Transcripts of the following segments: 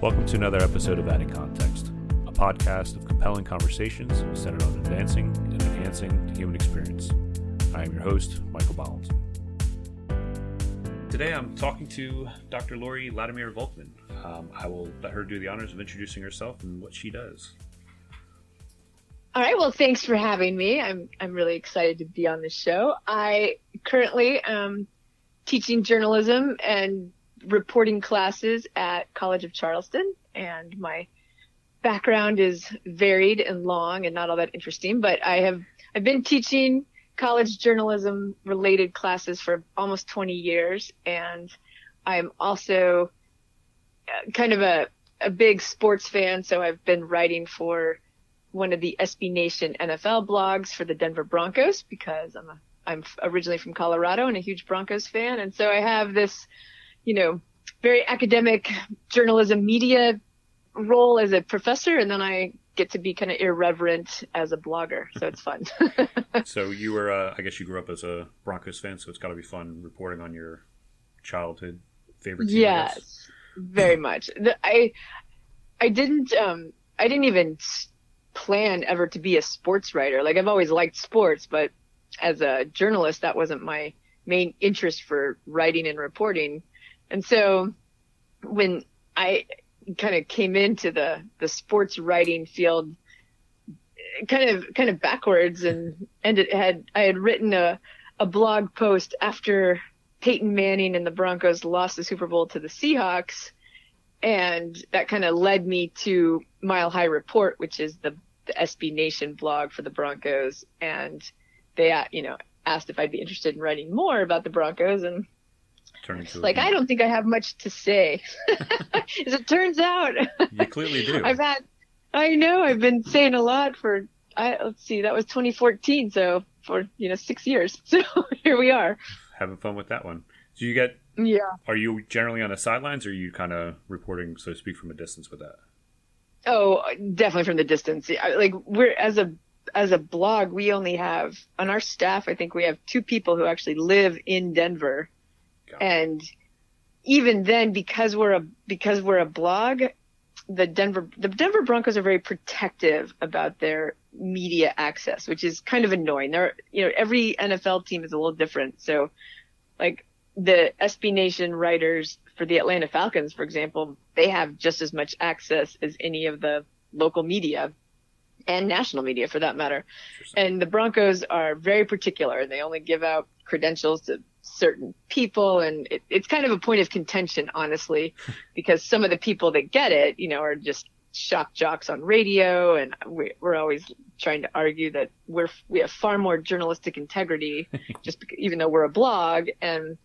Welcome to another episode of Adding Context, a podcast of compelling conversations centered on advancing and enhancing the human experience. I am your host, Michael Bollens. Today I'm talking to Dr. Lori Latimer-Volkman. I will let her do the honors of introducing herself and what she does. All right. Well, thanks for having me. I'm really excited to be on the show. I currently am teaching journalism and reporting classes at College of Charleston, and my background is varied and long and not all that interesting, but I've been teaching college journalism related classes for almost 20 years, and I'm also kind of a big sports fan, so I've been writing for one of the SB Nation NFL blogs for the Denver Broncos because I'm originally from Colorado and a huge Broncos fan, and so I have this, you know, very academic journalism media role as a professor, and then I get to be kind of irreverent as a blogger, so it's fun. So you were, I guess you grew up as a Broncos fan, so it's got to be fun reporting on your childhood favorite team. Yes, very much. I didn't even plan ever to be a sports writer. Like, I've always liked sports, but as a journalist, that wasn't my main interest for writing and reporting. And so when I kind of came into the sports writing field kind of backwards, and I had written a blog post after Peyton Manning and the Broncos lost the Super Bowl to the Seahawks. And that kind of led me to Mile High Report, which is the SB Nation blog for the Broncos. And they, asked if I'd be interested in writing more about the Broncos, and I don't think I have much to say. As it turns out, you clearly do. I've been saying a lot for, that was 2014, so for 6 years. So here we are. Having fun with that one. So you get, yeah. Are you generally on the sidelines, or are you kind of reporting, so to speak, from a distance with that? Oh, definitely from the distance. Like, we're as a blog, we only have on our staff, I think we have 2 people who actually live in Denver. And even then, because we're a blog, the Denver Broncos are very protective about their media access, which is kind of annoying. They're, every NFL team is a little different. So, like, the SB Nation writers for the Atlanta Falcons, for example, they have just as much access as any of the local media and national media, for that matter. And the Broncos are very particular, and they only give out credentials to certain people, and it's kind of a point of contention, honestly, because some of the people that get it, are just shock jocks on radio, and we're always trying to argue that we have far more journalistic integrity, just because, even though we're a blog, and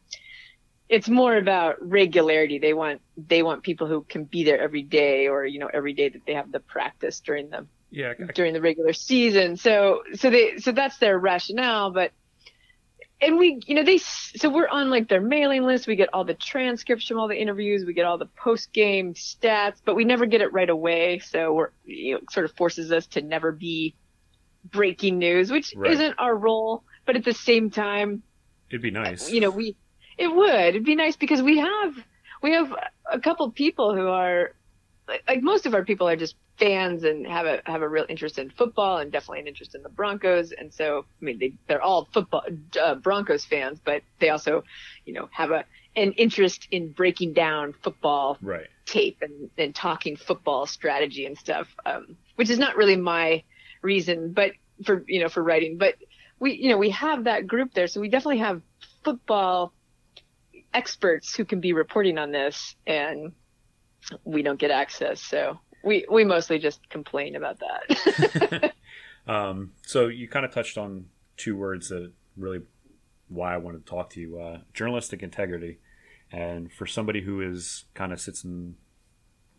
it's more about regularity. They want people who can be there every day, or every day that they have the practice during the regular season. So that's their rationale, but. And so we're on, like, their mailing list. We get all the transcripts from all the interviews. We get all the post-game stats, but we never get it right away. So we're, it sort of forces us to never be breaking news, which isn't our role. But at the same time, it'd be nice. It'd be nice, because we have a couple people who are, like, most of our people are just fans and have a real interest in football, and definitely an interest in the Broncos. And so, they're all football Broncos fans, but they also, have an interest in breaking down football tape and talking football strategy and stuff, which is not really my reason, but for writing. But we have that group there, so we definitely have football experts who can be reporting on this, and we don't get access. So. We mostly just complain about that. So you kind of touched on 2 words that really why I wanted to talk to you, journalistic integrity. And for somebody who is kind of sits in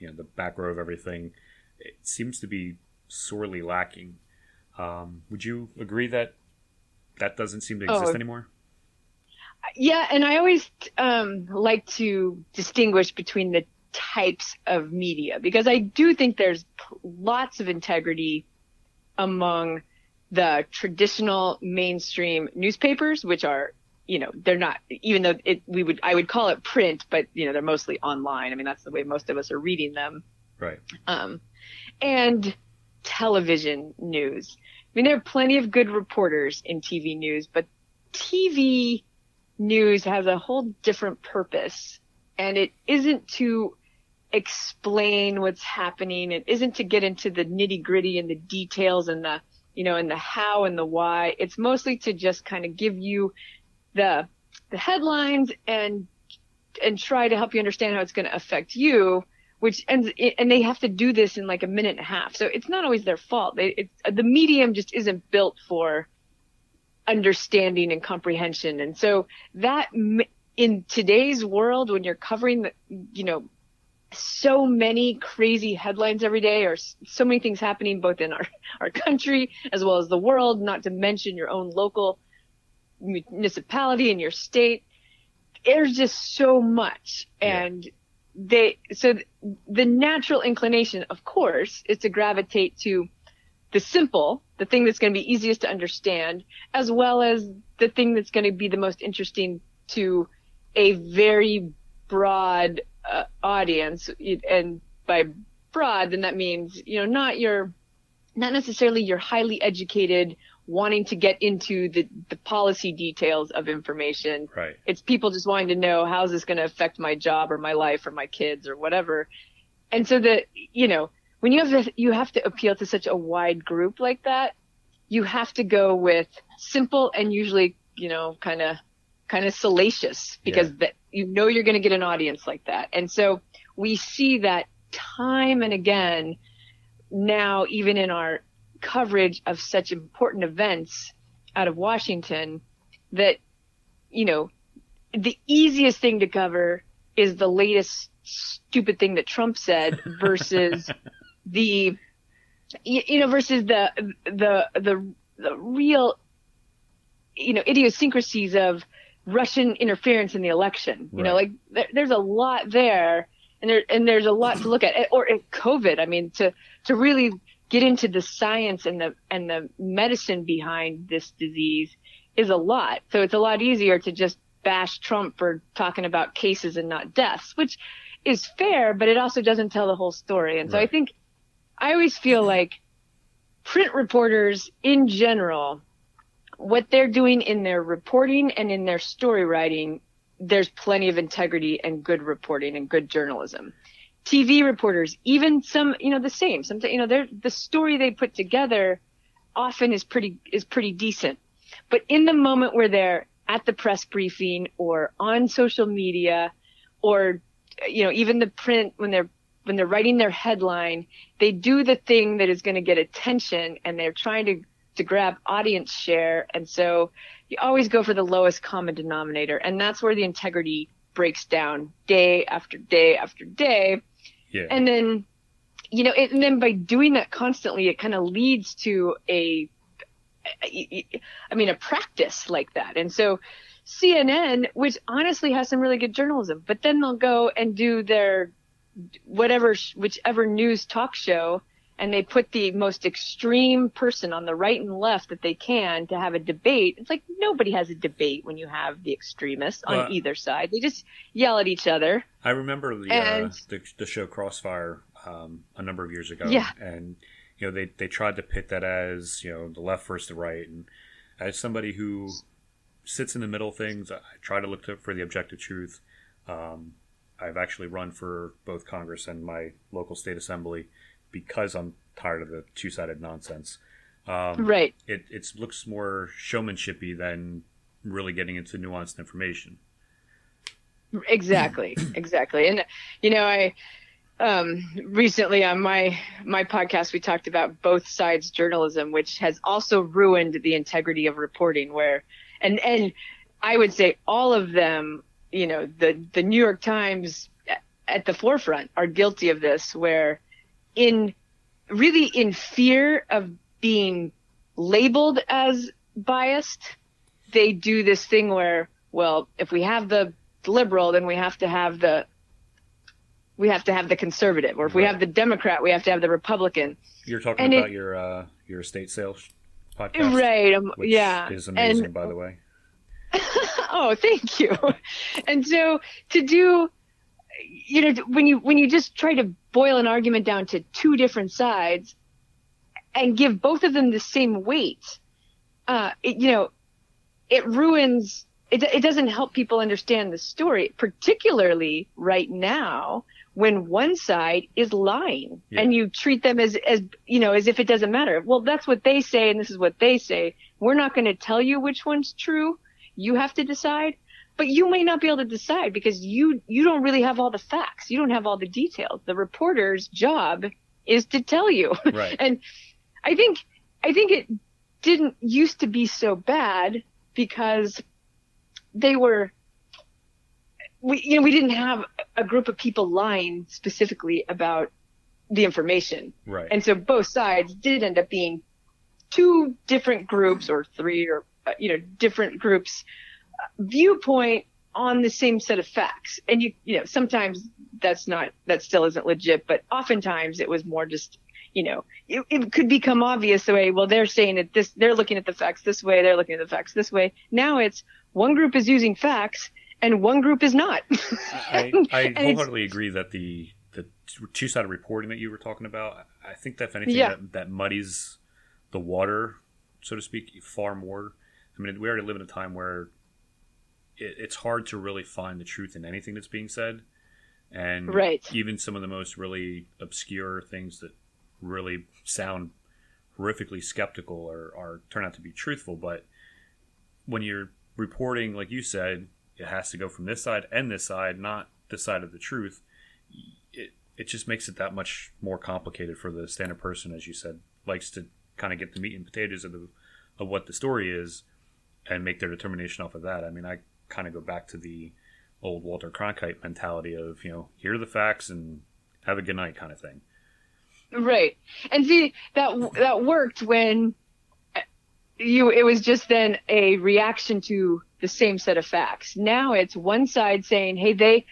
the back row of everything, it seems to be sorely lacking. Would you agree that doesn't seem to exist anymore? Yeah, and I always like to distinguish between the types of media, because I do think there's lots of integrity among the traditional mainstream newspapers, which are you know, they're not, even though it, I would call it print, but, you know, they're mostly online. I mean, that's the way most of us are reading them. Right. And television news. I mean, there are plenty of good reporters in TV news, but TV news has a whole different purpose, and it isn't to explain what's happening. It isn't to get into the nitty gritty and the details and the, you know, and the how and the why. It's mostly to just kind of give you the headlines and try to help you understand how it's going to affect you, which ends, and they have to do this in like a minute and a half. So it's not always their fault. The medium just isn't built for understanding and comprehension. And so that in today's world, when you're covering the, you know, so many crazy headlines every day, or so many things happening both in our country as well as the world, not to mention your own local municipality and your state, there's just so much. And the natural inclination, of course, is to gravitate to the simple, the thing that's going to be easiest to understand, as well as the thing that's going to be the most interesting to a very broad audience. And by broad, then that means, you know, not necessarily your highly educated wanting to get into the policy details of information. Right. It's people just wanting to know, how's this going to affect my job or my life or my kids or whatever. And so that, you know, when you have to appeal to such a wide group like that, you have to go with simple and usually, you know, kind of salacious, because that, you know, you're going to get an audience like that. And so we see that time and again now, even in our coverage of such important events out of Washington, that, you know, the easiest thing to cover is the latest stupid thing that Trump said versus the real, you know, idiosyncrasies of Russian interference in the election. Right. You know, like there's a lot there, and there's a lot to look at, or COVID. I mean, to really get into the science and the medicine behind this disease is a lot. So it's a lot easier to just bash Trump for talking about cases and not deaths, which is fair, but it also doesn't tell the whole story. And so I think I always feel like print reporters in general, what they're doing in their reporting and in their story writing, there's plenty of integrity and good reporting and good journalism. TV reporters, even some, you know, the same. Sometimes, you know, the story they put together often is pretty decent. But in the moment where they're at the press briefing or on social media, or, you know, even the print, when they're writing their headline, they do the thing that is going to get attention, and they're trying to grab audience share. And so you always go for the lowest common denominator. And that's where the integrity breaks down day after day after day. Yeah. And then, you know, and then by doing that constantly, it kind of leads to a practice like that. And so CNN, which honestly has some really good journalism, but then they'll go and do their whichever news talk show, and they put the most extreme person on the right and left that they can to have a debate. It's like nobody has a debate when you have the extremists on either side. They just yell at each other. I remember the show Crossfire a number of years ago. Yeah. And, you know, they tried to pit that as, you know, the left versus the right. And as somebody who sits in the middle of things, I try to look for the objective truth. I've actually run for both Congress and my local state assembly, because I'm tired of the two-sided nonsense. Right. It looks more showmanshipy than really getting into nuanced information. Exactly. And, you know, I recently on my podcast, we talked about both sides journalism, which has also ruined the integrity of reporting, where, and I would say all of them, you know, the New York Times at the forefront are guilty of this, where, in fear of being labeled as biased, they do this thing where, well, if we have the liberal, then we have to have the conservative, or if we have the Democrat, we have to have the Republican. You're talking about your estate sale podcast, right? Which is amazing, by the way. Oh, thank you. And so to do, you know, when you just try to boil an argument down to two different sides and give both of them the same weight, it ruins. It doesn't help people understand the story, particularly right now when one side is lying. Yeah. And you treat them as if it doesn't matter. Well, that's what they say, and this is what they say. We're not going to tell you which one's true. You have to decide. But you may not be able to decide because you don't really have all the facts. You don't have all the details. The reporter's job is to tell you. Right. And I think it didn't used to be so bad because we didn't have a group of people lying specifically about the information. Right. And so both sides did end up being two different groups or three or, different groups viewpoint on the same set of facts. And sometimes that still isn't legit, but oftentimes it was more just, it could become obvious the way, well, they're saying it this, they're looking at the facts this way, they're looking at the facts this way. Now it's one group is using facts and one group is not. I wholeheartedly agree that the two-sided reporting that you were talking about, I think that if anything, that muddies the water, so to speak, far more. I mean, we already live in a time where it's hard to really find the truth in anything that's being said. And even some of the most really obscure things that really sound horrifically skeptical or turn out to be truthful. But when you're reporting, like you said, it has to go from this side and this side, not this side of the truth. It just makes it that much more complicated for the standard person, as you said, likes to kind of get the meat and potatoes of what the story is and make their determination off of that. I mean, I kind of go back to the old Walter Cronkite mentality of, hear the facts and have a good night kind of thing. Right. And see, that worked when it was just then a reaction to the same set of facts. Now it's one side saying, hey,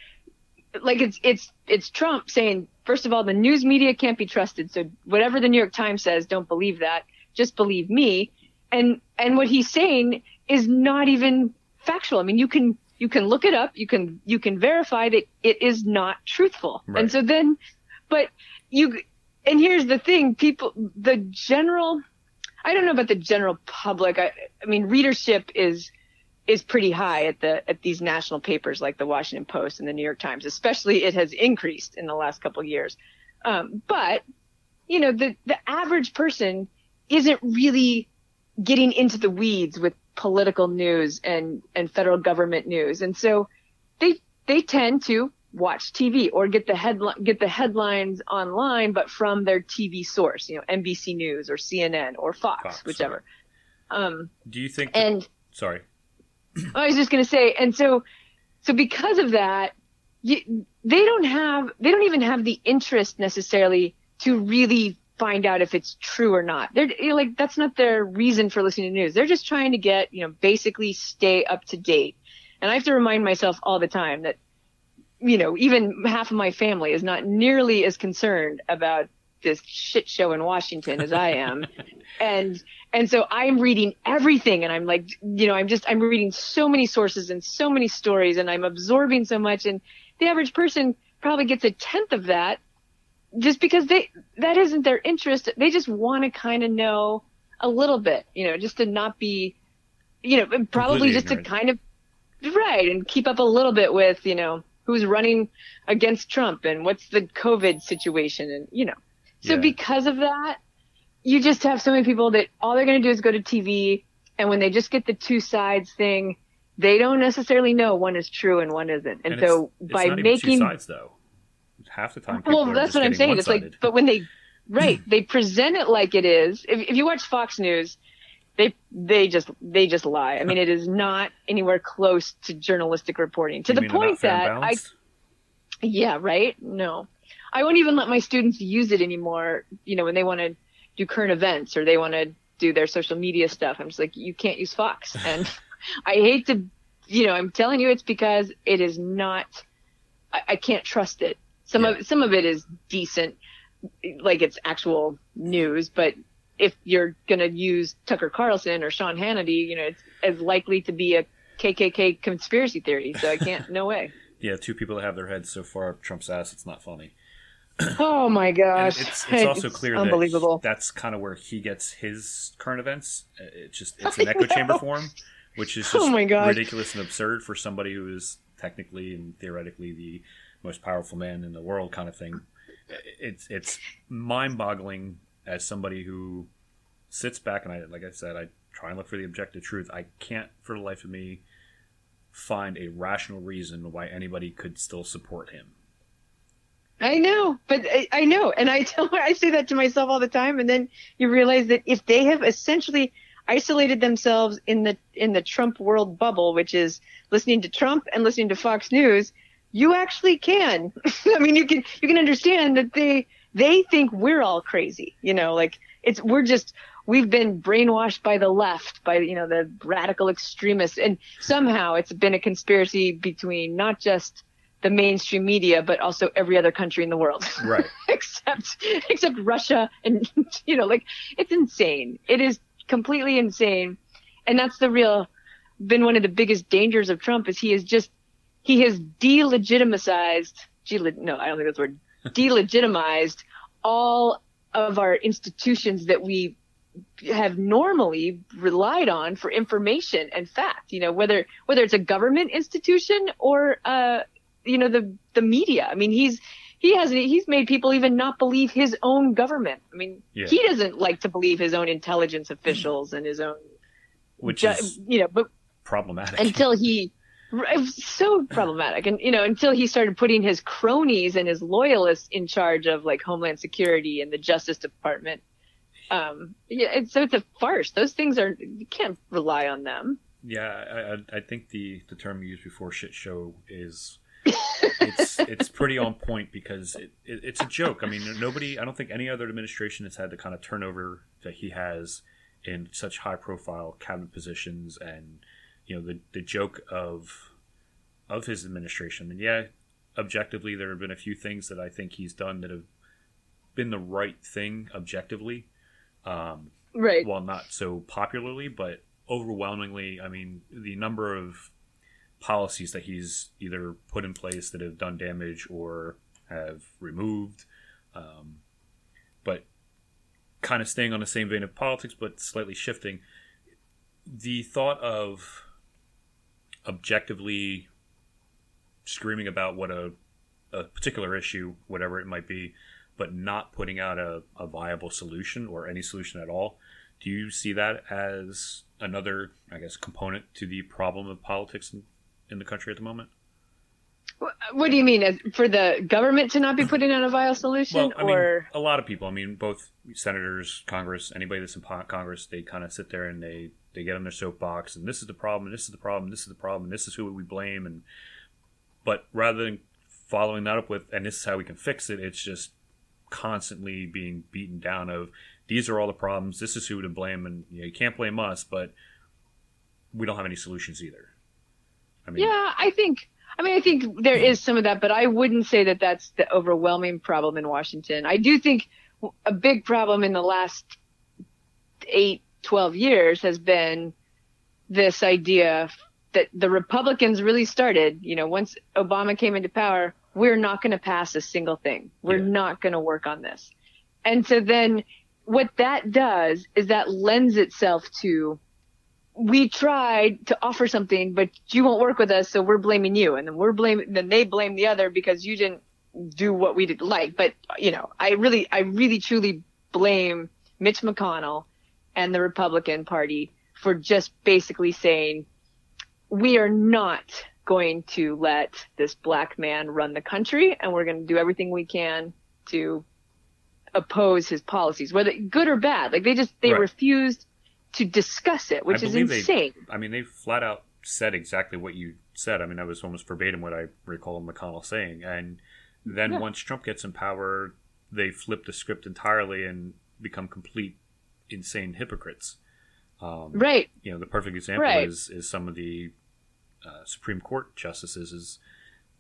it's Trump saying, first of all, the news media can't be trusted. So whatever the New York Times says, don't believe that. Just believe me. And what he's saying is not even factual. I mean, you can look it up. You can verify that it is not truthful. Right. And so then, and here's the thing, I don't know about the general public. I mean, readership is pretty high at these national papers like the Washington Post and the New York Times, especially. It has increased in the last couple of years. But the average person isn't really getting into the weeds with political news and federal government news. And so they tend to watch TV or get the headlines online, but from their TV source, NBC News or CNN or Fox, whichever. Sorry. Do you think? Sorry. I was just going to say, and so because of that, they don't even have the interest necessarily to really find out if it's true or not. They're like, that's not their reason for listening to news. They're just trying to get, basically stay up to date. And I have to remind myself all the time that, even half of my family is not nearly as concerned about this shit show in Washington as I am. And so I'm reading everything, and I'm like, I'm reading so many sources and so many stories, and I'm absorbing so much. And the average person probably gets a tenth of that just because that isn't their interest. They just want to kind of know a little bit, just to not be, probably just to kind of, right. And keep up a little bit with, who's running against Trump and what's the COVID situation. And, so because of that, you just have so many people that all they're going to do is go to TV. And when they just get the two sides thing, they don't necessarily know one is true and one isn't. And so by making two sides, though, half the time. Well, that's what I'm saying. One-sided. It's like, but when they, right, they present it like it is. If you watch Fox News, they just lie. I mean, it is not anywhere close to journalistic reporting to the point that I won't even let my students use it anymore. When they want to do current events or they want to do their social media stuff, I'm just like, you can't use Fox. And I hate to, I'm telling you, it's because it is not. I can't trust it. Some of it is decent, like it's actual news, but if you're going to use Tucker Carlson or Sean Hannity, it's as likely to be a KKK conspiracy theory, so I can't, no way. Yeah, two people that have their heads so far up Trump's ass, it's not funny. Oh my gosh. And it's also clear that that's kind of where he gets his current events. It's an echo chamber for him, which is just ridiculous and absurd for somebody who is technically and theoretically the most powerful man in the world kind of thing. It's mind-boggling as somebody who sits back and I try and look for the objective truth. I can't for the life of me find a rational reason why anybody could still support him. I know, but I know. And I say that to myself all the time. And then you realize that if they have essentially isolated themselves in the Trump world bubble, which is listening to Trump and listening to Fox News, you actually can. I mean, you can understand that they think we're all crazy. You know, like we've been brainwashed by the left, by, you know, the radical extremists. And somehow it's been a conspiracy between not just the mainstream media, but also every other country in the world, right? except Russia, and you know, like it's insane. It is completely insane, and that's been one of the biggest dangers of Trump is he has delegitimized all of our institutions that we have normally relied on for information and fact. You know, whether it's a government institution or you know, the media. I mean, he's made people even not believe his own government. I mean, He doesn't like to believe his own intelligence officials and his own, which is you know, but problematic problematic. And, you know, until he started putting his cronies and his loyalists in charge of like Homeland Security and the Justice Department. So it's a farce. Those things you can't rely on them. Yeah. I think the term you used before, shit show, is, it's pretty on point because it's a joke. I mean, I don't think any other administration has had the kind of turnover that he has in such high profile cabinet positions, and you know, the joke of his administration. And yeah, objectively there have been a few things that I think he's done that have been the right thing objectively, right, while not so popularly. But overwhelmingly, I mean, the number of policies that he's either put in place that have done damage or have removed, but kind of staying on the same vein of politics but slightly shifting, the thought of objectively screaming about what a particular issue, whatever it might be, but not putting out a viable solution or any solution at all. Do you see that as another, I guess, component to the problem of politics in the country at the moment? What do you mean? For the government to not be putting out a viable solution? Well, I mean, a lot of people. I mean, both senators, Congress, anybody that's in Congress, they kind of sit there and they get on their soapbox, and this is the problem, and this is the problem, and this is the problem, and this is who we blame. But rather than following that up with, and this is how we can fix it, it's just constantly being beaten down of, these are all the problems, this is who to blame, and you know, you can't blame us, but we don't have any solutions either. I mean, yeah, I think there is some of that, but I wouldn't say that that's the overwhelming problem in Washington. I do think a big problem in the last 12 years has been this idea that the Republicans really started, you know, once Obama came into power, we're not going to pass a single thing. We're not going to work on this. And so then what that does is that lends itself to, we tried to offer something, but you won't work with us, so we're blaming you. And then they blame the other because you didn't do what we did like. But, you know, I really truly blame Mitch McConnell and the Republican Party for just basically saying, we are not going to let this black man run the country, and we're going to do everything we can to oppose his policies, whether good or bad. Like they refused to discuss it, which is insane. They flat out said exactly what you said. I mean, that was almost verbatim what I recall McConnell saying. And then once Trump gets in power, they flip the script entirely and become complete insane hypocrites. Right. You know, the perfect example is some of the Supreme Court justices. Is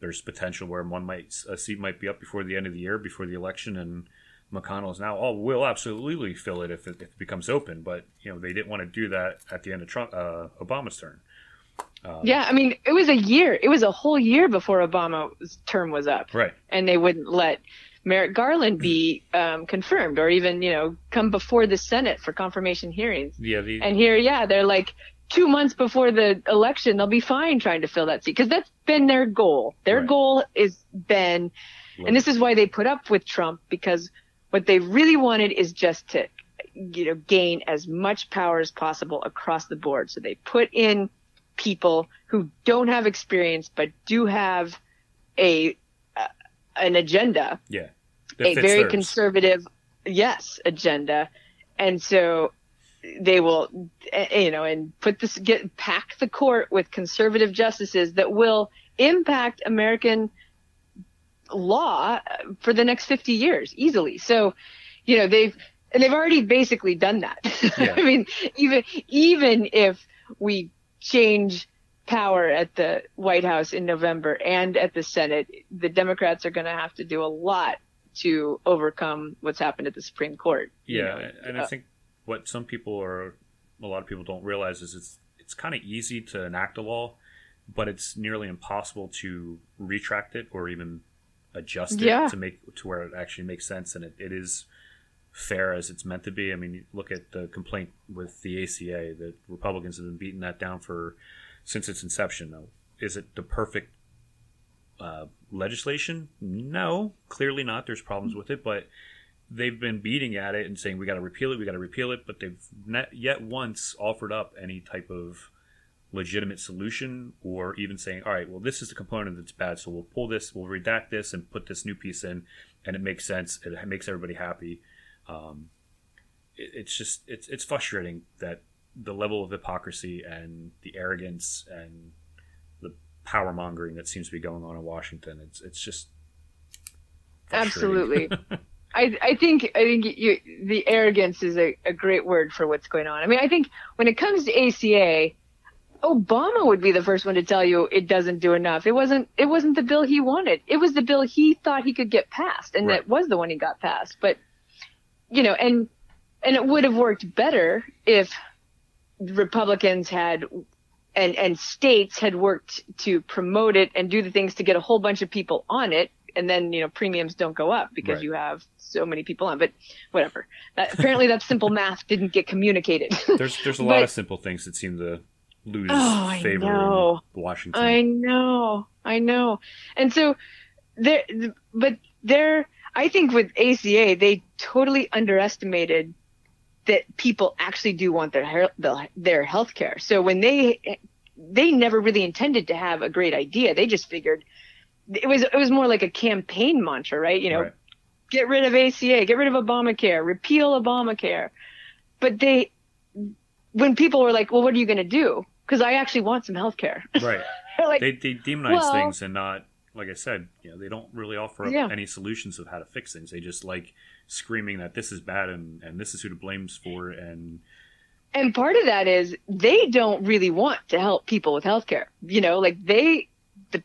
there's potential where a seat might be up before the end of the year, before the election, and McConnell is now, we'll absolutely fill it if it becomes open. But, you know, they didn't want to do that at the end of Obama's turn. Yeah, I mean, it was a year. It was a whole year before Obama's term was up. Right. And they wouldn't let Merrick Garland be confirmed or even, you know, come before the Senate for confirmation hearings. Yeah. And here, yeah, they're like 2 months before the election, they'll be fine trying to fill that seat because that's been their goal. Their right. goal has been, and this is why they put up with Trump, because what they really wanted is just to, you know, gain as much power as possible across the board. So they put in people who don't have experience but do have a an agenda, yeah, a very conservative agenda, and so they will, you know, and put this pack the court with conservative justices that will impact American law for the next 50 years easily. So, you know, they've already basically done that. Yeah. I mean, even if we change power at the White House in November and at the Senate, the Democrats are going to have to do a lot to overcome what's happened at the Supreme Court. Yeah, you know? And I think what some people or a lot of people don't realize is it's kind of easy to enact a law, but it's nearly impossible to retract it or even adjust it to make to where it actually makes sense and it is fair as it's meant to be. I mean, look at the complaint with the ACA. The Republicans have been beating that down since its inception, though. Is it the perfect legislation? No, clearly not. There's problems with it, but they've been beating at it and saying, we got to repeal it, but they've not yet once offered up any type of legitimate solution or even saying, all right, well, this is the component that's bad, so we'll pull this, we'll redact this and put this new piece in, and it makes sense. It makes everybody happy. It's frustrating that the level of hypocrisy and the arrogance and the power mongering that seems to be going on in Washington. It's just absolutely. I think the arrogance is a great word for what's going on. I mean, I think when it comes to ACA, Obama would be the first one to tell you it doesn't do enough. It wasn't the bill he wanted. It was the bill he thought he could get passed, and that was the one he got passed. But you know, and it would have worked better if Republicans had and states had worked to promote it and do the things to get a whole bunch of people on it. And then, you know, premiums don't go up because you have so many people on. But whatever. Apparently that simple math didn't get communicated. There's a lot of simple things that seem to lose favor in Washington. I know. And so I think with ACA, they totally underestimated that people actually do want their health care. So when they never really intended to have a great idea, they just figured it was more like a campaign mantra, right? You know, get rid of ACA, get rid of Obamacare, repeal Obamacare. But when people were like, well, what are you going to do? Because I actually want some health care. Right. Like, they demonize things and not. Like I said, you know, they don't really offer up any solutions of how to fix things. They just like screaming that this is bad and this is who to blame for it. And part of that is they don't really want to help people with health care. You know, like the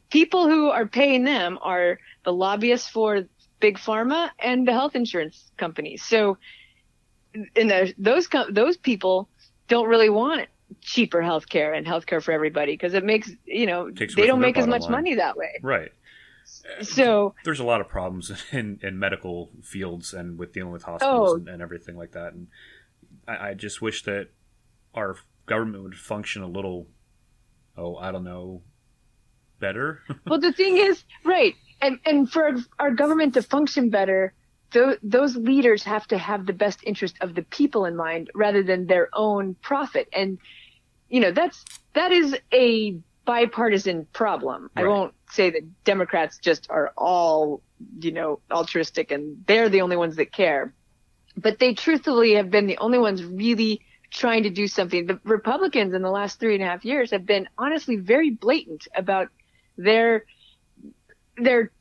people who are paying them are the lobbyists for big pharma and the health insurance companies. So and those people don't really want it. Cheaper healthcare and healthcare for everybody because it makes, you know, they don't make as much money that way. Right. So there's a lot of problems in medical fields and with dealing with hospitals and everything like that. And I just wish that our government would function a little, I don't know, better. Well, the thing is, and for our government to function better, those leaders have to have the best interest of the people in mind rather than their own profit. And, you know, that is a bipartisan problem. Right. I won't say that Democrats just are all, you know, altruistic and they're the only ones that care. But they truthfully have been the only ones really trying to do something. The Republicans in the last 3.5 years have been honestly very blatant about their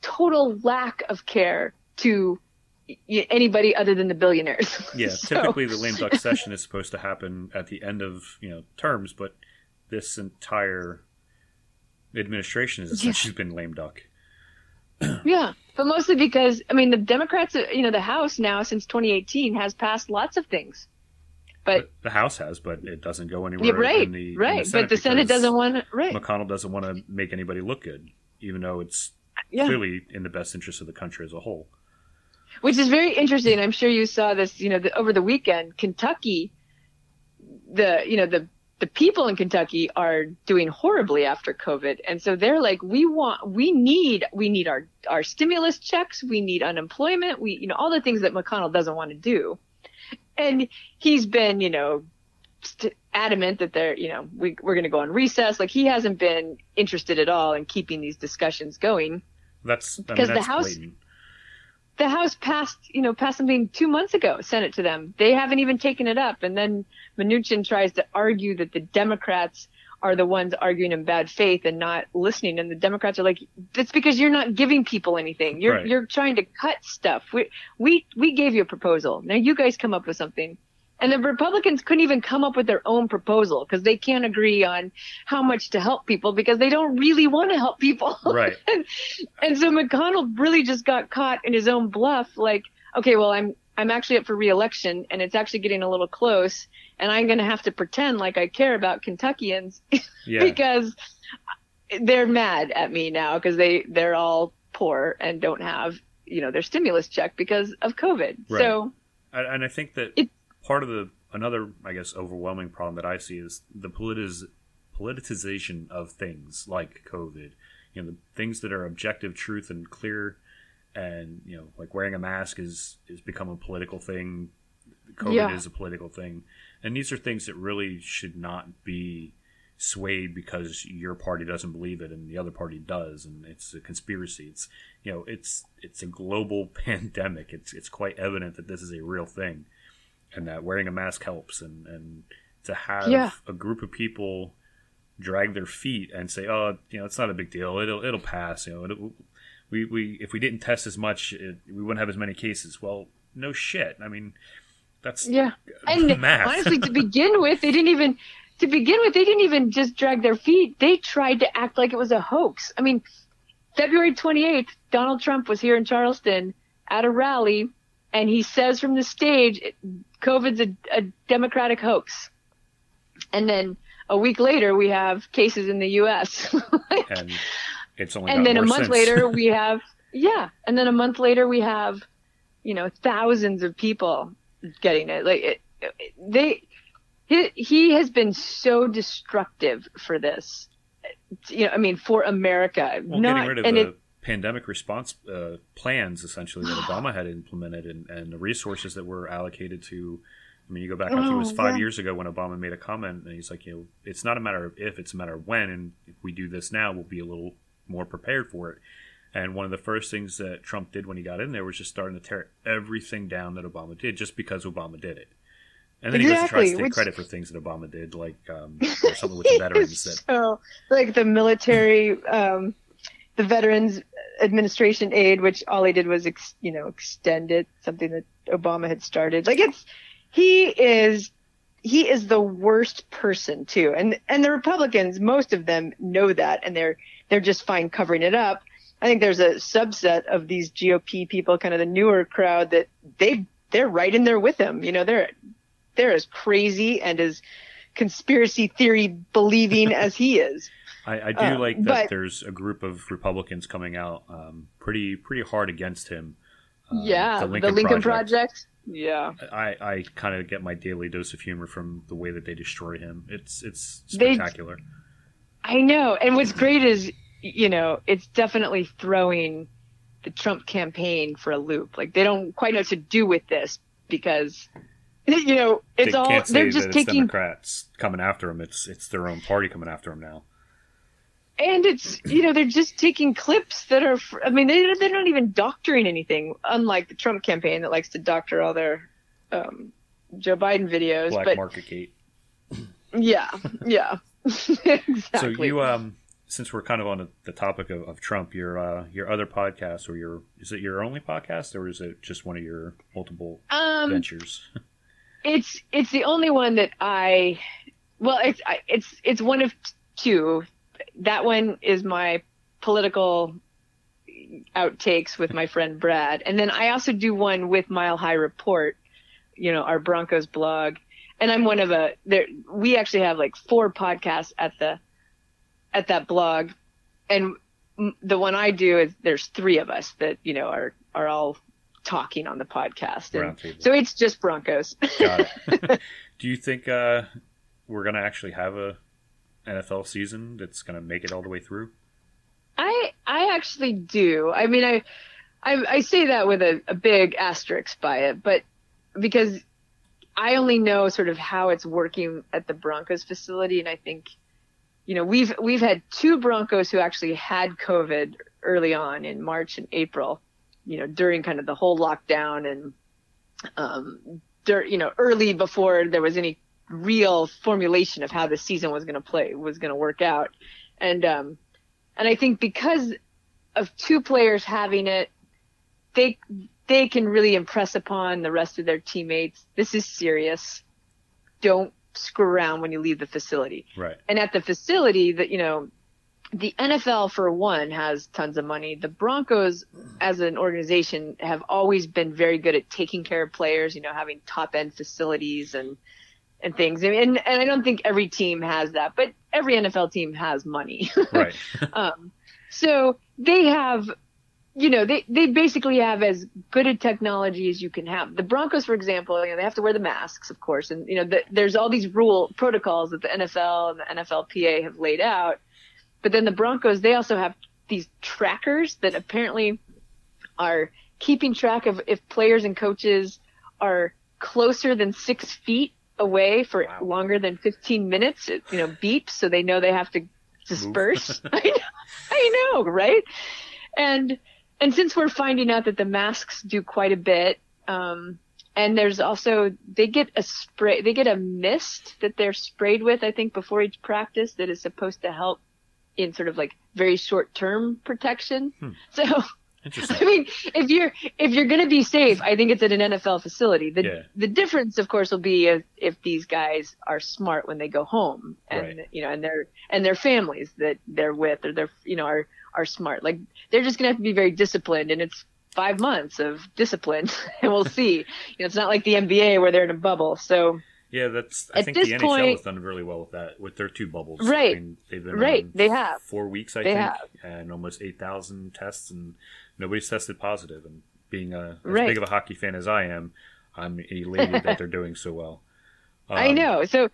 total lack of care to anybody other than the billionaires. Yeah, typically the lame duck session is supposed to happen at the end of, you know, terms, but this entire administration has essentially been lame duck. Yeah, but mostly because, I mean, the Democrats, you know, the House now since 2018 has passed lots of things. But the House has, but it doesn't go anywhere. Yeah, right, in the Senate, but the Senate doesn't want to. Right. McConnell doesn't want to make anybody look good, even though it's clearly in the best interest of the country as a whole. Which is very interesting. I'm sure you saw this. You know, over the weekend, Kentucky, the people in Kentucky are doing horribly after COVID, and so they're like, we need our stimulus checks, we need unemployment, all the things that McConnell doesn't want to do. And he's been, adamant that we're going to go on recess. Like, he hasn't been interested at all in keeping these discussions going. That's the House passed something 2 months ago, sent it to them. They haven't even taken it up. And then Mnuchin tries to argue that the Democrats are the ones arguing in bad faith and not listening. And the Democrats are like, that's because you're not giving people anything. You're trying to cut stuff. We gave you a proposal. Now you guys come up with something. And the Republicans couldn't even come up with their own proposal because they can't agree on how much to help people because they don't really want to help people. Right. and so McConnell really just got caught in his own bluff. Like, okay, well, I'm actually up for re-election and it's actually getting a little close. And I'm going to have to pretend like I care about Kentuckians because they're mad at me now because they're all poor and don't have, their stimulus check because of COVID. Right. So, and I think that part of another, I guess, overwhelming problem that I see is the politicization of things like COVID, the things that are objective truth and clear and, like wearing a mask is become a political thing. COVID is a political thing. And these are things that really should not be swayed because your party doesn't believe it and the other party does. And it's a conspiracy. It's, it's a global pandemic. It's quite evident that this is a real thing and that wearing a mask helps. And to have a group of people drag their feet and say, oh, it's not a big deal. It'll pass. If we didn't test as much, we wouldn't have as many cases. Well, no shit. I mean, that's and math. Honestly, to begin with, they didn't even just drag their feet. They tried to act like it was a hoax. I mean, February 28th, Donald Trump was here in Charleston at a rally, and he says from the stage, COVID's a Democratic hoax. And then a week later, we have cases in the U.S. And it's only. And then a month later, we have And then a month later, we have thousands of people getting it. Like he has been so destructive for this, for America. Well, getting rid of the pandemic response plans, essentially, that Obama had implemented and the resources that were allocated to, you go back, I think it was 5 years ago when Obama made a comment and he's like, it's not a matter of if, it's a matter of when. And if we do this now, we'll be a little more prepared for it. And one of the first things that Trump did when he got in there was just starting to tear everything down that Obama did just because Obama did it. And then he just tries to take credit for things that Obama did, like something with the veterans. Like the military, the Veterans Administration aid, which all he did was, extend it, something that Obama had started. Like he is the worst person, too. And the Republicans, most of them know that, and they're just fine covering it up. I think there's a subset of these GOP people, kind of the newer crowd, that they're right in there with him. They're as crazy and as conspiracy theory believing as he is. I do like that there's a group of Republicans coming out pretty hard against him. The Lincoln Project. Yeah. I kind of get my daily dose of humor from the way that they destroy him. It's spectacular. I know. And what's great is, it's definitely throwing the Trump campaign for a loop. Like, they don't quite know what to do with this because, it's all they're just taking Democrats coming after him. It's their own party coming after him now. And it's, they're just taking clips that are, they're not even doctoring anything, unlike the Trump campaign that likes to doctor all their Joe Biden videos. Black market gate. Yeah. Exactly. So you, since we're kind of on the topic of Trump, your other podcast, or is it your only podcast, or is it just one of your multiple ventures? It's the only one that it's one of two. That one is my political outtakes with my friend Brad, and then I also do one with Mile High Report, our Broncos blog. and I'm one of we actually have like 4 podcasts at that blog. And the one I do is there's 3 of us that, you know, are all talking on the podcast. And so it's just Broncos. Got it. Do you think we're going to actually have a NFL season that's going to make it all the way through? I actually do. I mean, I say that with a big asterisk by it, but because I only know sort of how it's working at the Broncos facility. And I think, you know, we've had 2 Broncos who actually had COVID early on in March and April, you know, during kind of the whole lockdown and, you know, early before there was any real formulation of how the season was going to play, was going to work out. And I think because of 2 players having it, they can really impress upon the rest of their teammates, this is serious. Don't screw around when you leave the facility. Right. And at the facility, that, you know, the NFL for one has tons of money. The Broncos as an organization have always been very good at taking care of players, you know, having top end facilities and things. I mean, and I don't think every team has that, but every NFL team has money. Right. So they have, you know, they basically have as good a technology as you can have. The Broncos, for example, you know, they have to wear the masks, of course. And, you know, there's all these protocols that the NFL and the NFLPA have laid out. But then the Broncos, they also have these trackers that apparently are keeping track of if players and coaches are closer than 6 feet away for longer than 15 minutes. It, you know, beeps, so they know they have to disperse. I know, right? And since we're finding out that the masks do quite a bit, and there's also, they get a mist that they're sprayed with, I think, before each practice that is supposed to help in sort of like very short term protection. So, I mean, if you're going to be safe, I think it's at an NFL facility. The difference, of course, will be if these guys are smart when they go home and, you know, and their families that they're with or they're, you know, are smart. Like they're just going to have to be very disciplined, and it's 5 months of discipline and we'll see. You know, it's not like the NBA where they're in a bubble. So yeah, I think the NHL has done really well with that, with their 2 bubbles. Right. I mean, they've been on they have 4 weeks, and almost 8,000 tests, and nobody's tested positive. And being as big of a hockey fan as I am, I'm elated that they're doing so well. I know. So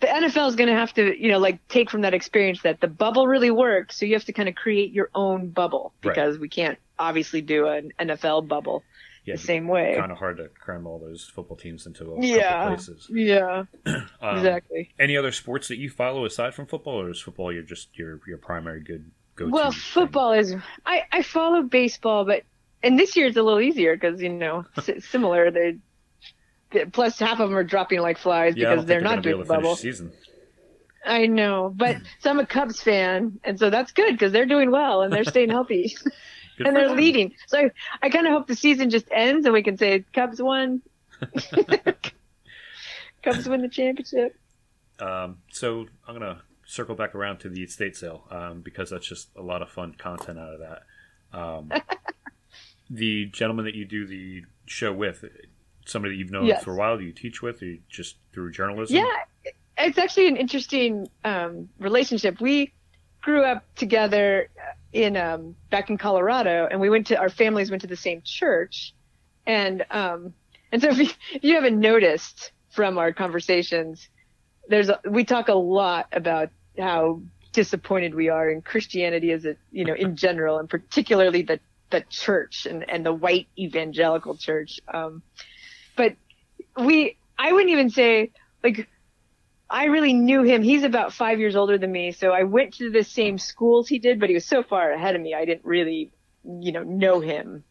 the NFL is going to have to, you know, like take from that experience that the bubble really works. So you have to kind of create your own bubble, because we can't obviously do an NFL bubble the same way. Kind of hard to cram all those football teams into a couple places. Yeah. Exactly. Any other sports that you follow aside from football, or is football your primary go-to? Well, football is. I follow baseball, but this year it's a little easier because, you know, similar. Plus, half of them are dropping like flies because they're not doing the bubble. Season. I know, but so I'm a Cubs fan, and so that's good because they're doing well and they're staying healthy, and they're leading. So I kind of hope the season just ends and we can say Cubs won. Cubs win the championship. So I'm gonna circle back around to the estate sale because that's just a lot of fun content out of that. The gentleman that you do the show with. Somebody that you've known for a while, do you teach with, or you just through journalism? Yeah, it's actually an interesting relationship. We grew up together in back in Colorado, and our families went to the same church, and so if you haven't noticed from our conversations, we talk a lot about how disappointed we are in Christianity as a, you know, in general, and particularly the church and the white evangelical church. But I wouldn't even say, like, I really knew him. He's about 5 years older than me. So I went to the same schools he did, but he was so far ahead of me. I didn't really, you know him,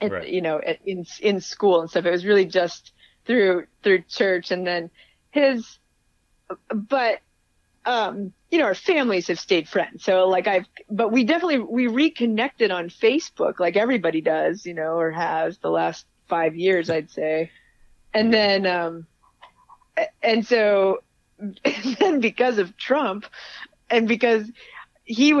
you know, in school and stuff. It was really just through church. And then you know, our families have stayed friends. So like but we reconnected on Facebook, like everybody does, you know, or has the last 5 years, I'd say. And then and then because of Trump, and because he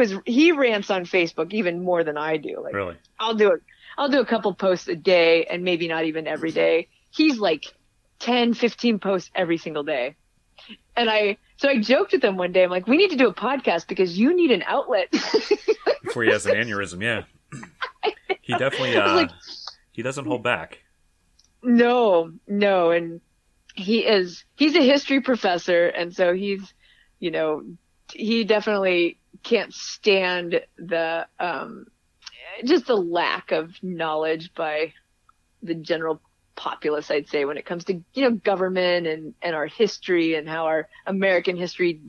rants on Facebook even more than I do, like really? I'll do a couple posts a day, and maybe not even every day. He's like 10, 15 posts every single day. And I joked with him one day. I'm like, we need to do a podcast because you need an outlet. Before he has an aneurysm, yeah. He definitely, he doesn't hold back. No. And he's a history professor. And so he's, he definitely can't stand the, just the lack of knowledge by the general populace, I'd say, when it comes to government and our history and how our American history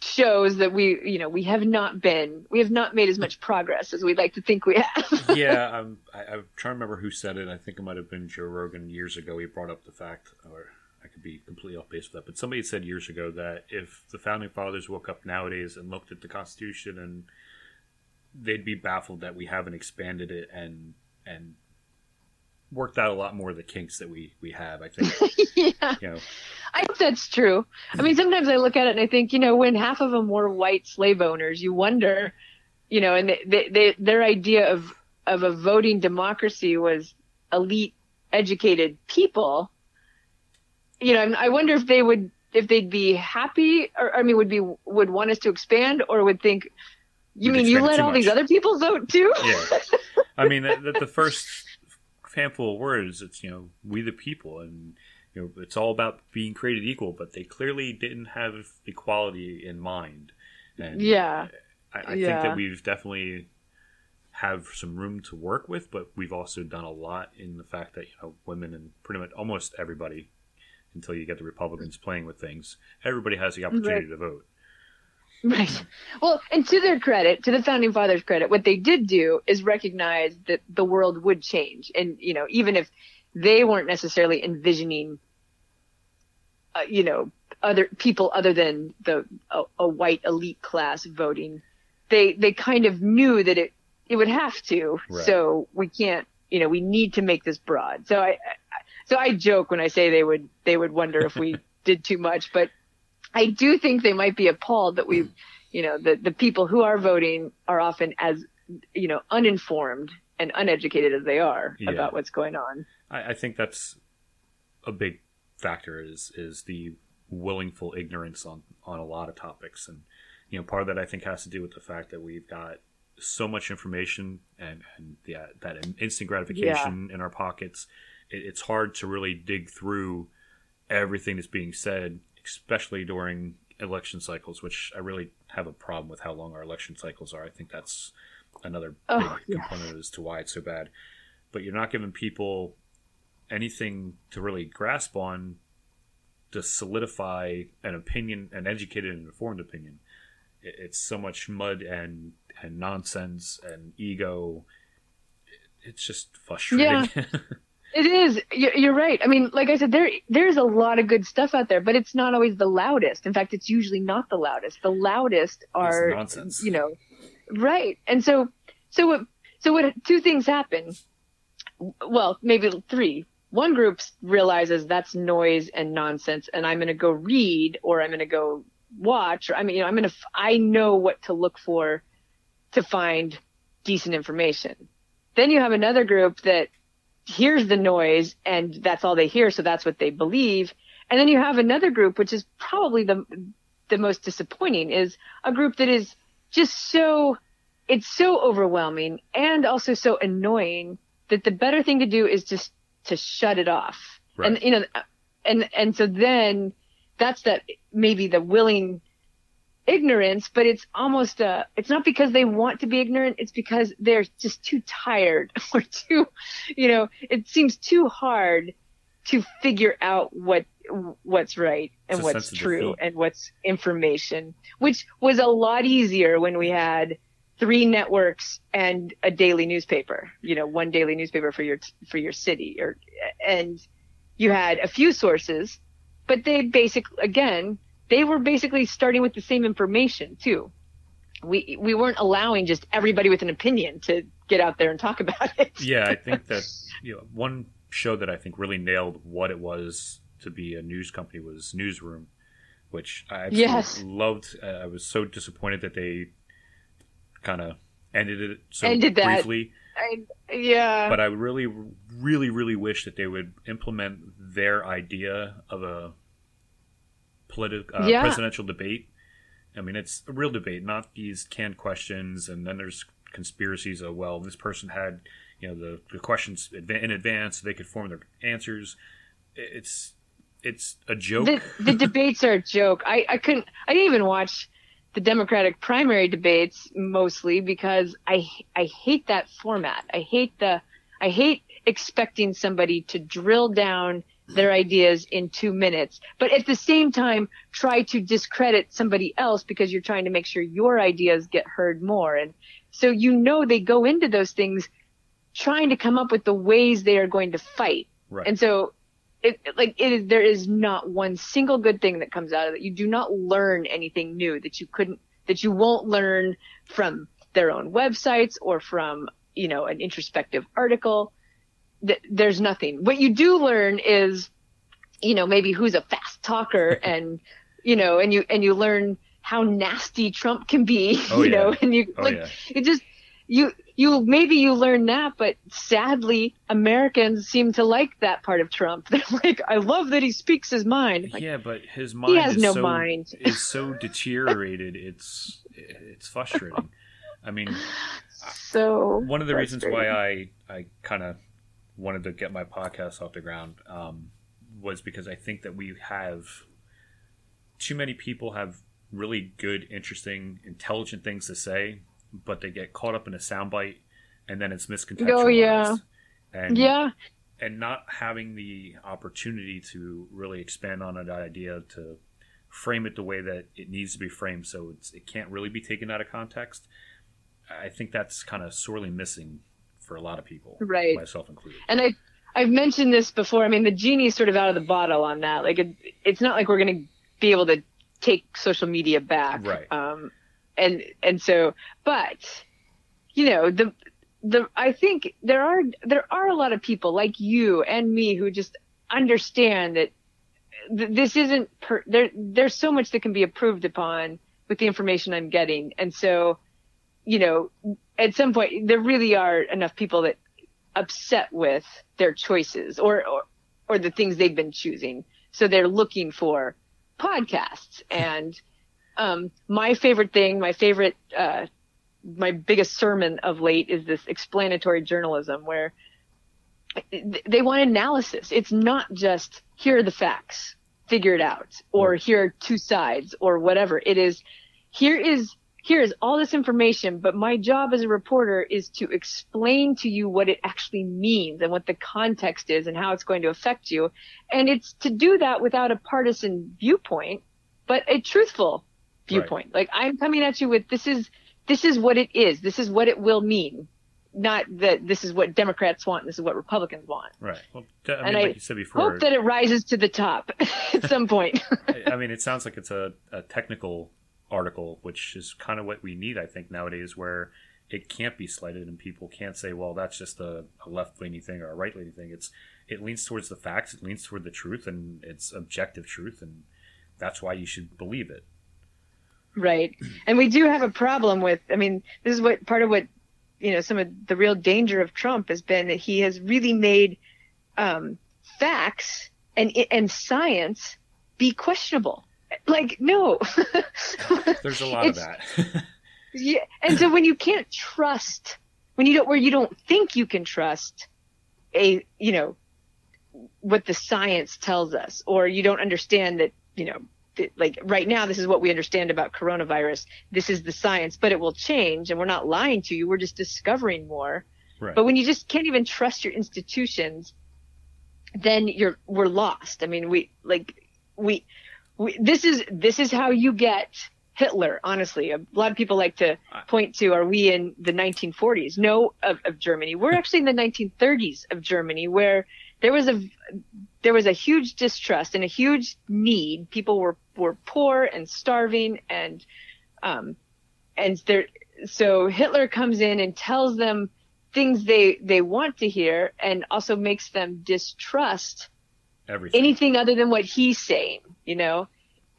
shows that we we have not made as much progress as we'd like to think we have. Yeah, I'm trying to remember who said it. I think it might have been Joe Rogan years ago. He brought up the fact, or I could be completely off base with that, but somebody said years ago that if the founding fathers woke up nowadays and looked at the Constitution, and they'd be baffled that we haven't expanded it and worked out a lot more of the kinks that we have, I think. Yeah. I hope that's true. I mean, sometimes I look at it and I think, when half of them were white slave owners, you wonder, and they, their idea of a voting democracy was elite, educated people. I wonder if they would, if they'd be happy, or would want us to expand, or would think, you let all these other people vote too? Yeah. I mean, the first handful of words, it's we the people, and it's all about being created equal, but they clearly didn't have equality in mind. And I think that we've definitely have some room to work with, but we've also done a lot in the fact that women and pretty much almost everybody, until you get the Republicans playing with things, everybody has the opportunity to vote. Right. Well, and to their credit, to the Founding Fathers' credit, what they did do is recognize that the world would change. And, even if they weren't necessarily envisioning, other people other than a white elite class voting, they kind of knew that it would have to. Right. So we can't, we need to make this broad. So I joke when I say they would wonder if we did too much, but I do think they might be appalled that we, the people who are voting are often as, uninformed and uneducated as they are about what's going on. I think that's a big factor is the willful ignorance on a lot of topics. And, part of that I think has to do with the fact that we've got so much information and that instant gratification in our pockets. It's hard to really dig through everything that's being said, especially during election cycles, which I really have a problem with how long our election cycles are. I think that's another big component as to why it's so bad. But you're not giving people anything to really grasp on to solidify an opinion, an educated and informed opinion. It's so much mud and nonsense and ego. It's just frustrating. Yeah. It is. You're right. I mean, like I said, there's a lot of good stuff out there, but it's not always the loudest. In fact, it's usually not the loudest. The loudest are, it's nonsense. Right. And so what two things happen. Well, maybe three. One group realizes that's noise and nonsense, and I'm going to go read, or I'm going to go watch, or I know what to look for to find decent information. Then you have another group that hears the noise, and that's all they hear, so that's what they believe. And then you have another group, which is probably the most disappointing, is a group that is just it's so overwhelming and also so annoying that the better thing to do is just to shut it off. Right. And and so then that's maybe the willing ignorance, but it's almost it's not because they want to be ignorant, it's because they're just too tired or too, it seems too hard to figure out what's right and what's true and what's information, which was a lot easier when we had three networks and a daily newspaper, one daily newspaper for your city, and you had a few sources, but they were basically starting with the same information too. We weren't allowing just everybody with an opinion to get out there and talk about it. Yeah, I think that one show that I think really nailed what it was to be a news company was Newsroom, which I absolutely loved. I was so disappointed that they kind of ended it so briefly. Yeah. But I really, really, really wish that they would implement their idea of a presidential debate. I mean, it's a real debate, not these canned questions. And then there's conspiracies of, well, this person had, you know, the questions in advance so they could form their answers. It's a joke. The debates are a joke. I didn't even watch the Democratic primary debates, mostly because I hate that format. I hate expecting somebody to drill down their ideas in 2 minutes, but at the same time try to discredit somebody else because you're trying to make sure your ideas get heard more. And so, you know, they go into those things trying to come up with the ways they are going to fight. Right. And so there is not one single good thing that comes out of it. You do not learn anything new that you won't learn from their own websites or from, you know, an introspective article. There's nothing. What you do learn is, you know, maybe who's a fast talker and, you know, and you learn how nasty Trump can be, maybe you learn that, but sadly, Americans seem to like that part of Trump. They're like, I love that he speaks his mind. Like, yeah, but his mind is so deteriorated. It's frustrating. I mean, so one of the reasons why I kind of wanted to get my podcast off the ground was because I think that we have too many people have really good, interesting, intelligent things to say, but they get caught up in a soundbite and then it's misconceptionalized. Oh, yeah. And not having the opportunity to really expand on an idea, to frame it the way that it needs to be framed so it can't really be taken out of context. I think that's kind of sorely missing for a lot of people, right? Myself included. And I've mentioned this before. I mean, the genie's sort of out of the bottle on that. Like, it's not like we're going to be able to take social media back. Right. And so, but, you know, I think there are a lot of people like you and me who just understand that this isn't there's so much that can be improved upon with the information I'm getting. And so, you know, at some point there really are enough people that upset with their choices or the things they've been choosing. So they're looking for podcasts and, my biggest sermon of late is this explanatory journalism where they want analysis. It's not just here are the facts, figure it out, or here are two sides or whatever. It is here is all this information, but my job as a reporter is to explain to you what it actually means and what the context is and how it's going to affect you. And it's to do that without a partisan viewpoint, but a truthful viewpoint. Right. Like, I'm coming at you with this is what it is. This is what it will mean. Not that this is what Democrats want. This is what Republicans want. Right. Well, like you said before, hope that it rises to the top at some point. I mean, it sounds like it's a technical article, which is kind of what we need, I think, nowadays, where it can't be slighted and people can't say, well, that's just a left-leaning thing or a right-leaning thing. It leans towards the facts. It leans toward the truth, and it's objective truth. And that's why you should believe it. Right. And we do have a problem with, I mean, this is what part of what, you know, some of the real danger of Trump has been, that he has really made facts and science be questionable. Like, no. There's a lot of that. Yeah. And so when you can't trust, you don't think you can trust you know, what the science tells us, or you don't understand that, you know, like right now, this is what we understand about coronavirus. This is the science, but it will change. And we're not lying to you. We're just discovering more. Right. But when you just can't even trust your institutions, then we're lost. I mean, this is how you get Hitler. Honestly, a lot of people like to point to, are we in the 1940s? No, of Germany. We're actually in the 1930s of Germany, where there was a huge distrust and a huge need. People were poor and starving, and so Hitler comes in and tells them things they want to hear, and also makes them distrust anything other than what he's saying, you know.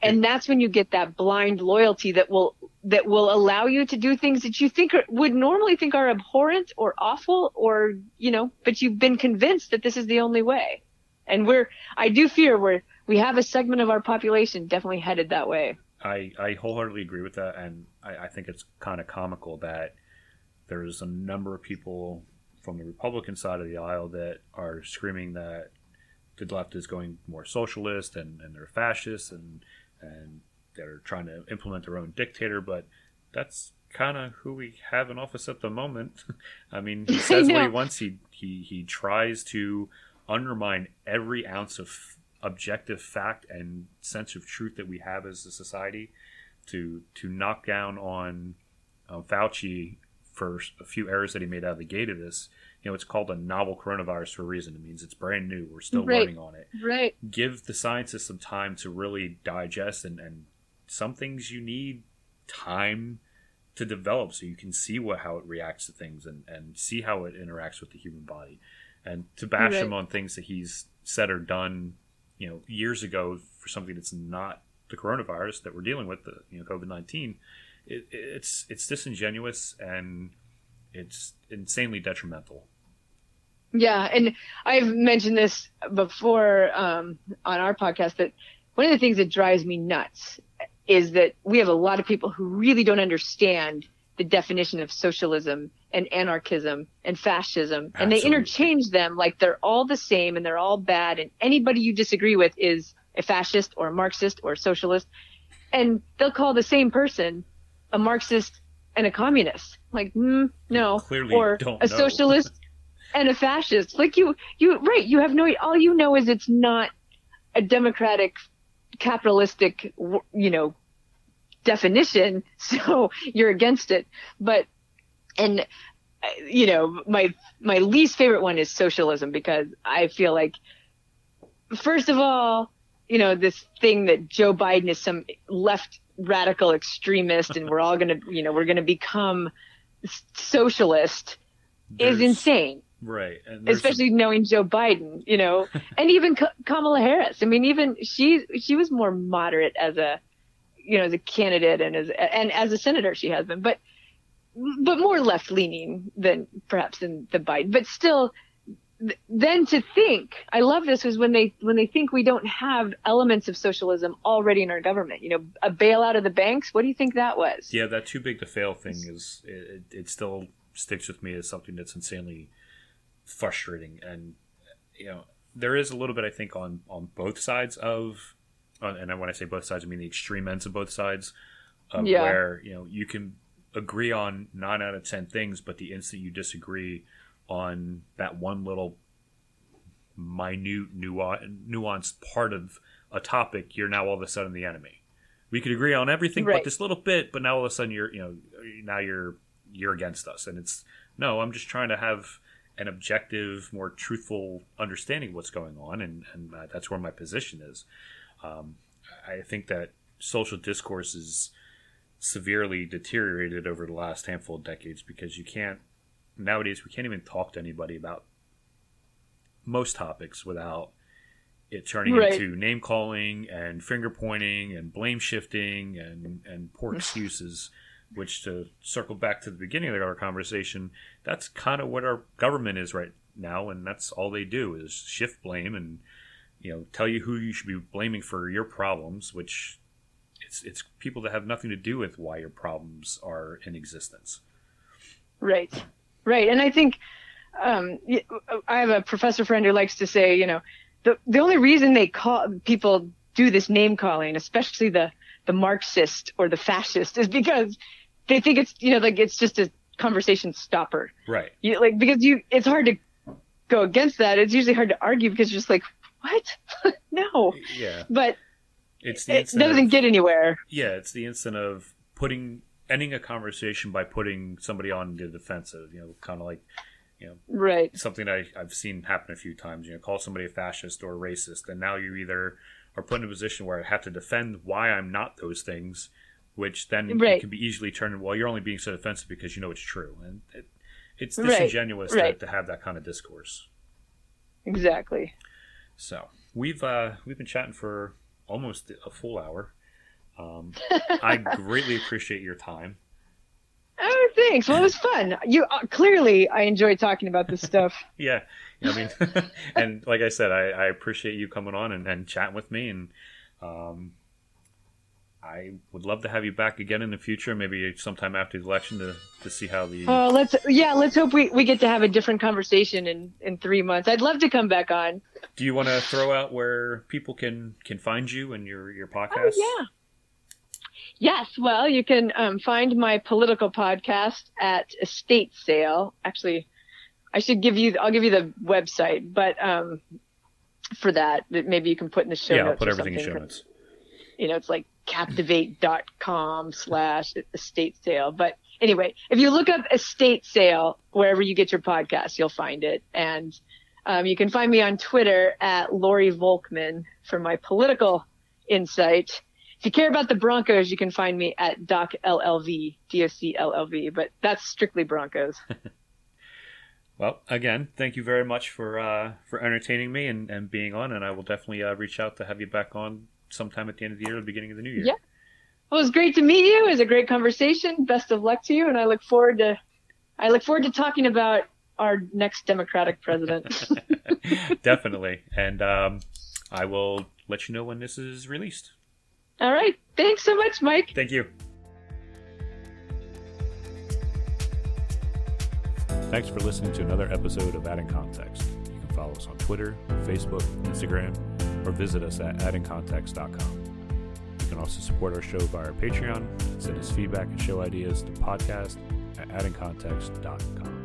And that's when you get that blind loyalty that will that will allow you to do things that you think would normally think are abhorrent or awful or, you know, but you've been convinced that this is the only way. And I do fear we have a segment of our population definitely headed that way. I wholeheartedly agree with that. And I think it's kind of comical that there's a number of people from the Republican side of the aisle that are screaming that the left is going more socialist and they're fascists and they're trying to implement their own dictator, but that's kind of who we have in office at the moment. I mean, he says what he wants. He tries to undermine every ounce of objective fact and sense of truth that we have as a society to knock down on Fauci for a few errors that he made out of the gate of this. You know, it's called a novel coronavirus for a reason. It means it's brand new. We're still learning on it. Right. Give the scientists some time to really digest, and some things you need time to develop so you can see how it reacts to things and see how it interacts with the human body. And to bash him on things that he's said or done, you know, years ago for something that's not the coronavirus that we're dealing with, the COVID-19, it's disingenuous and it's insanely detrimental. Yeah, and I've mentioned this before on our podcast that one of the things that drives me nuts is that we have a lot of people who really don't understand the definition of socialism and anarchism and fascism. Absolutely. And they interchange them like they're all the same and they're all bad, and anybody you disagree with is a fascist or a Marxist or a socialist, and they'll call the same person a Marxist and a communist. Like, no, clearly or don't a know. Socialist and a fascist. Like you have no, all you know is it's not a democratic capitalistic, definition, so you're against it. But and my least favorite one is socialism, because I feel like, first of all, this thing that Joe Biden is some left radical extremist and we're all going to become socialist is insane. Right. And especially knowing Joe Biden, and even Kamala Harris. I mean, even she was more moderate as a as a candidate and as a senator, she has been, but more left leaning than the Biden. But still, then to think, I love this, was when they think we don't have elements of socialism already in our government. A bailout of the banks. What do you think that was? Yeah, that too big to fail thing is it still sticks with me as something that's insanely frustrating. And there is a little bit, I think, on both sides of. And when I say both sides, I mean the extreme ends of both sides, where you can agree on 9 out of 10 things, but the instant you disagree on that one little minute nuanced part of a topic, you're now all of a sudden the enemy. We could agree on everything but this little bit, but now all of a sudden you're against us. And it's no, I'm just trying to have an objective, more truthful understanding of what's going on, and that's where my position is. I think that social discourse is severely deteriorated over the last handful of decades, because nowadays we can't even talk to anybody about most topics without it turning into name calling and finger pointing and blame shifting and poor excuses, which, to circle back to the beginning of our conversation, that's kind of what our government is right now. And that's all they do is shift blame and, tell you who you should be blaming for your problems, which it's people that have nothing to do with why your problems are in existence. Right. And I think I have a professor friend who likes to say, the only reason they call people do this name calling, especially the Marxist or the fascist, is because they think it's, it's just a conversation stopper. Right. It's hard to go against that. It's usually hard to argue because you're just like, what? No. Yeah. But it doesn't get anywhere. Yeah, it's the instant of ending a conversation by putting somebody on the defensive, kind of like, something I've seen happen a few times, call somebody a fascist or a racist, and now you either are put in a position where I have to defend why I'm not those things, which then it can be easily turned, well, you're only being so defensive because it's true. And it's disingenuous to have that kind of discourse. Exactly. So we've been chatting for almost a full hour. I greatly appreciate your time. Oh, thanks. Well, it was fun. You clearly, I enjoy talking about this stuff. Yeah. I mean, and like I said, I appreciate you coming on and chatting with me. And I would love to have you back again in the future, maybe sometime after the election to see how the... Oh, let's hope we get to have a different conversation in 3 months. I'd love to come back on. Do you want to throw out where people can find you and your podcast? Oh, yeah. Yes, well, you can find my political podcast at Estate Sale. Actually, I'll give you the website, but for that, maybe you can put in the show notes. Yeah, I'll put everything in show notes. You know, it's like captivate.com/estate sale. But anyway, if you look up Estate Sale, wherever you get your podcast, you'll find it. And you can find me on Twitter at Lori Volkman for my political insight. If you care about the Broncos, you can find me at DocLLV, DOCLLV, but that's strictly Broncos. Well, again, thank you very much for entertaining me and being on, and I will definitely reach out to have you back on sometime at the end of the year or the beginning of the new year. Yeah. Well, it was great to meet you. It was a great conversation. Best of luck to you, and I look forward to talking about our next Democratic president. Definitely, and I will let you know when this is released. All right. Thanks so much, Mike. Thank you. Thanks for listening to another episode of Adding Context. You can follow us on Twitter, Facebook, Instagram, or visit us at addingcontext.com. You can also support our show via Patreon. Send us feedback and show ideas to podcast@addingcontext.com.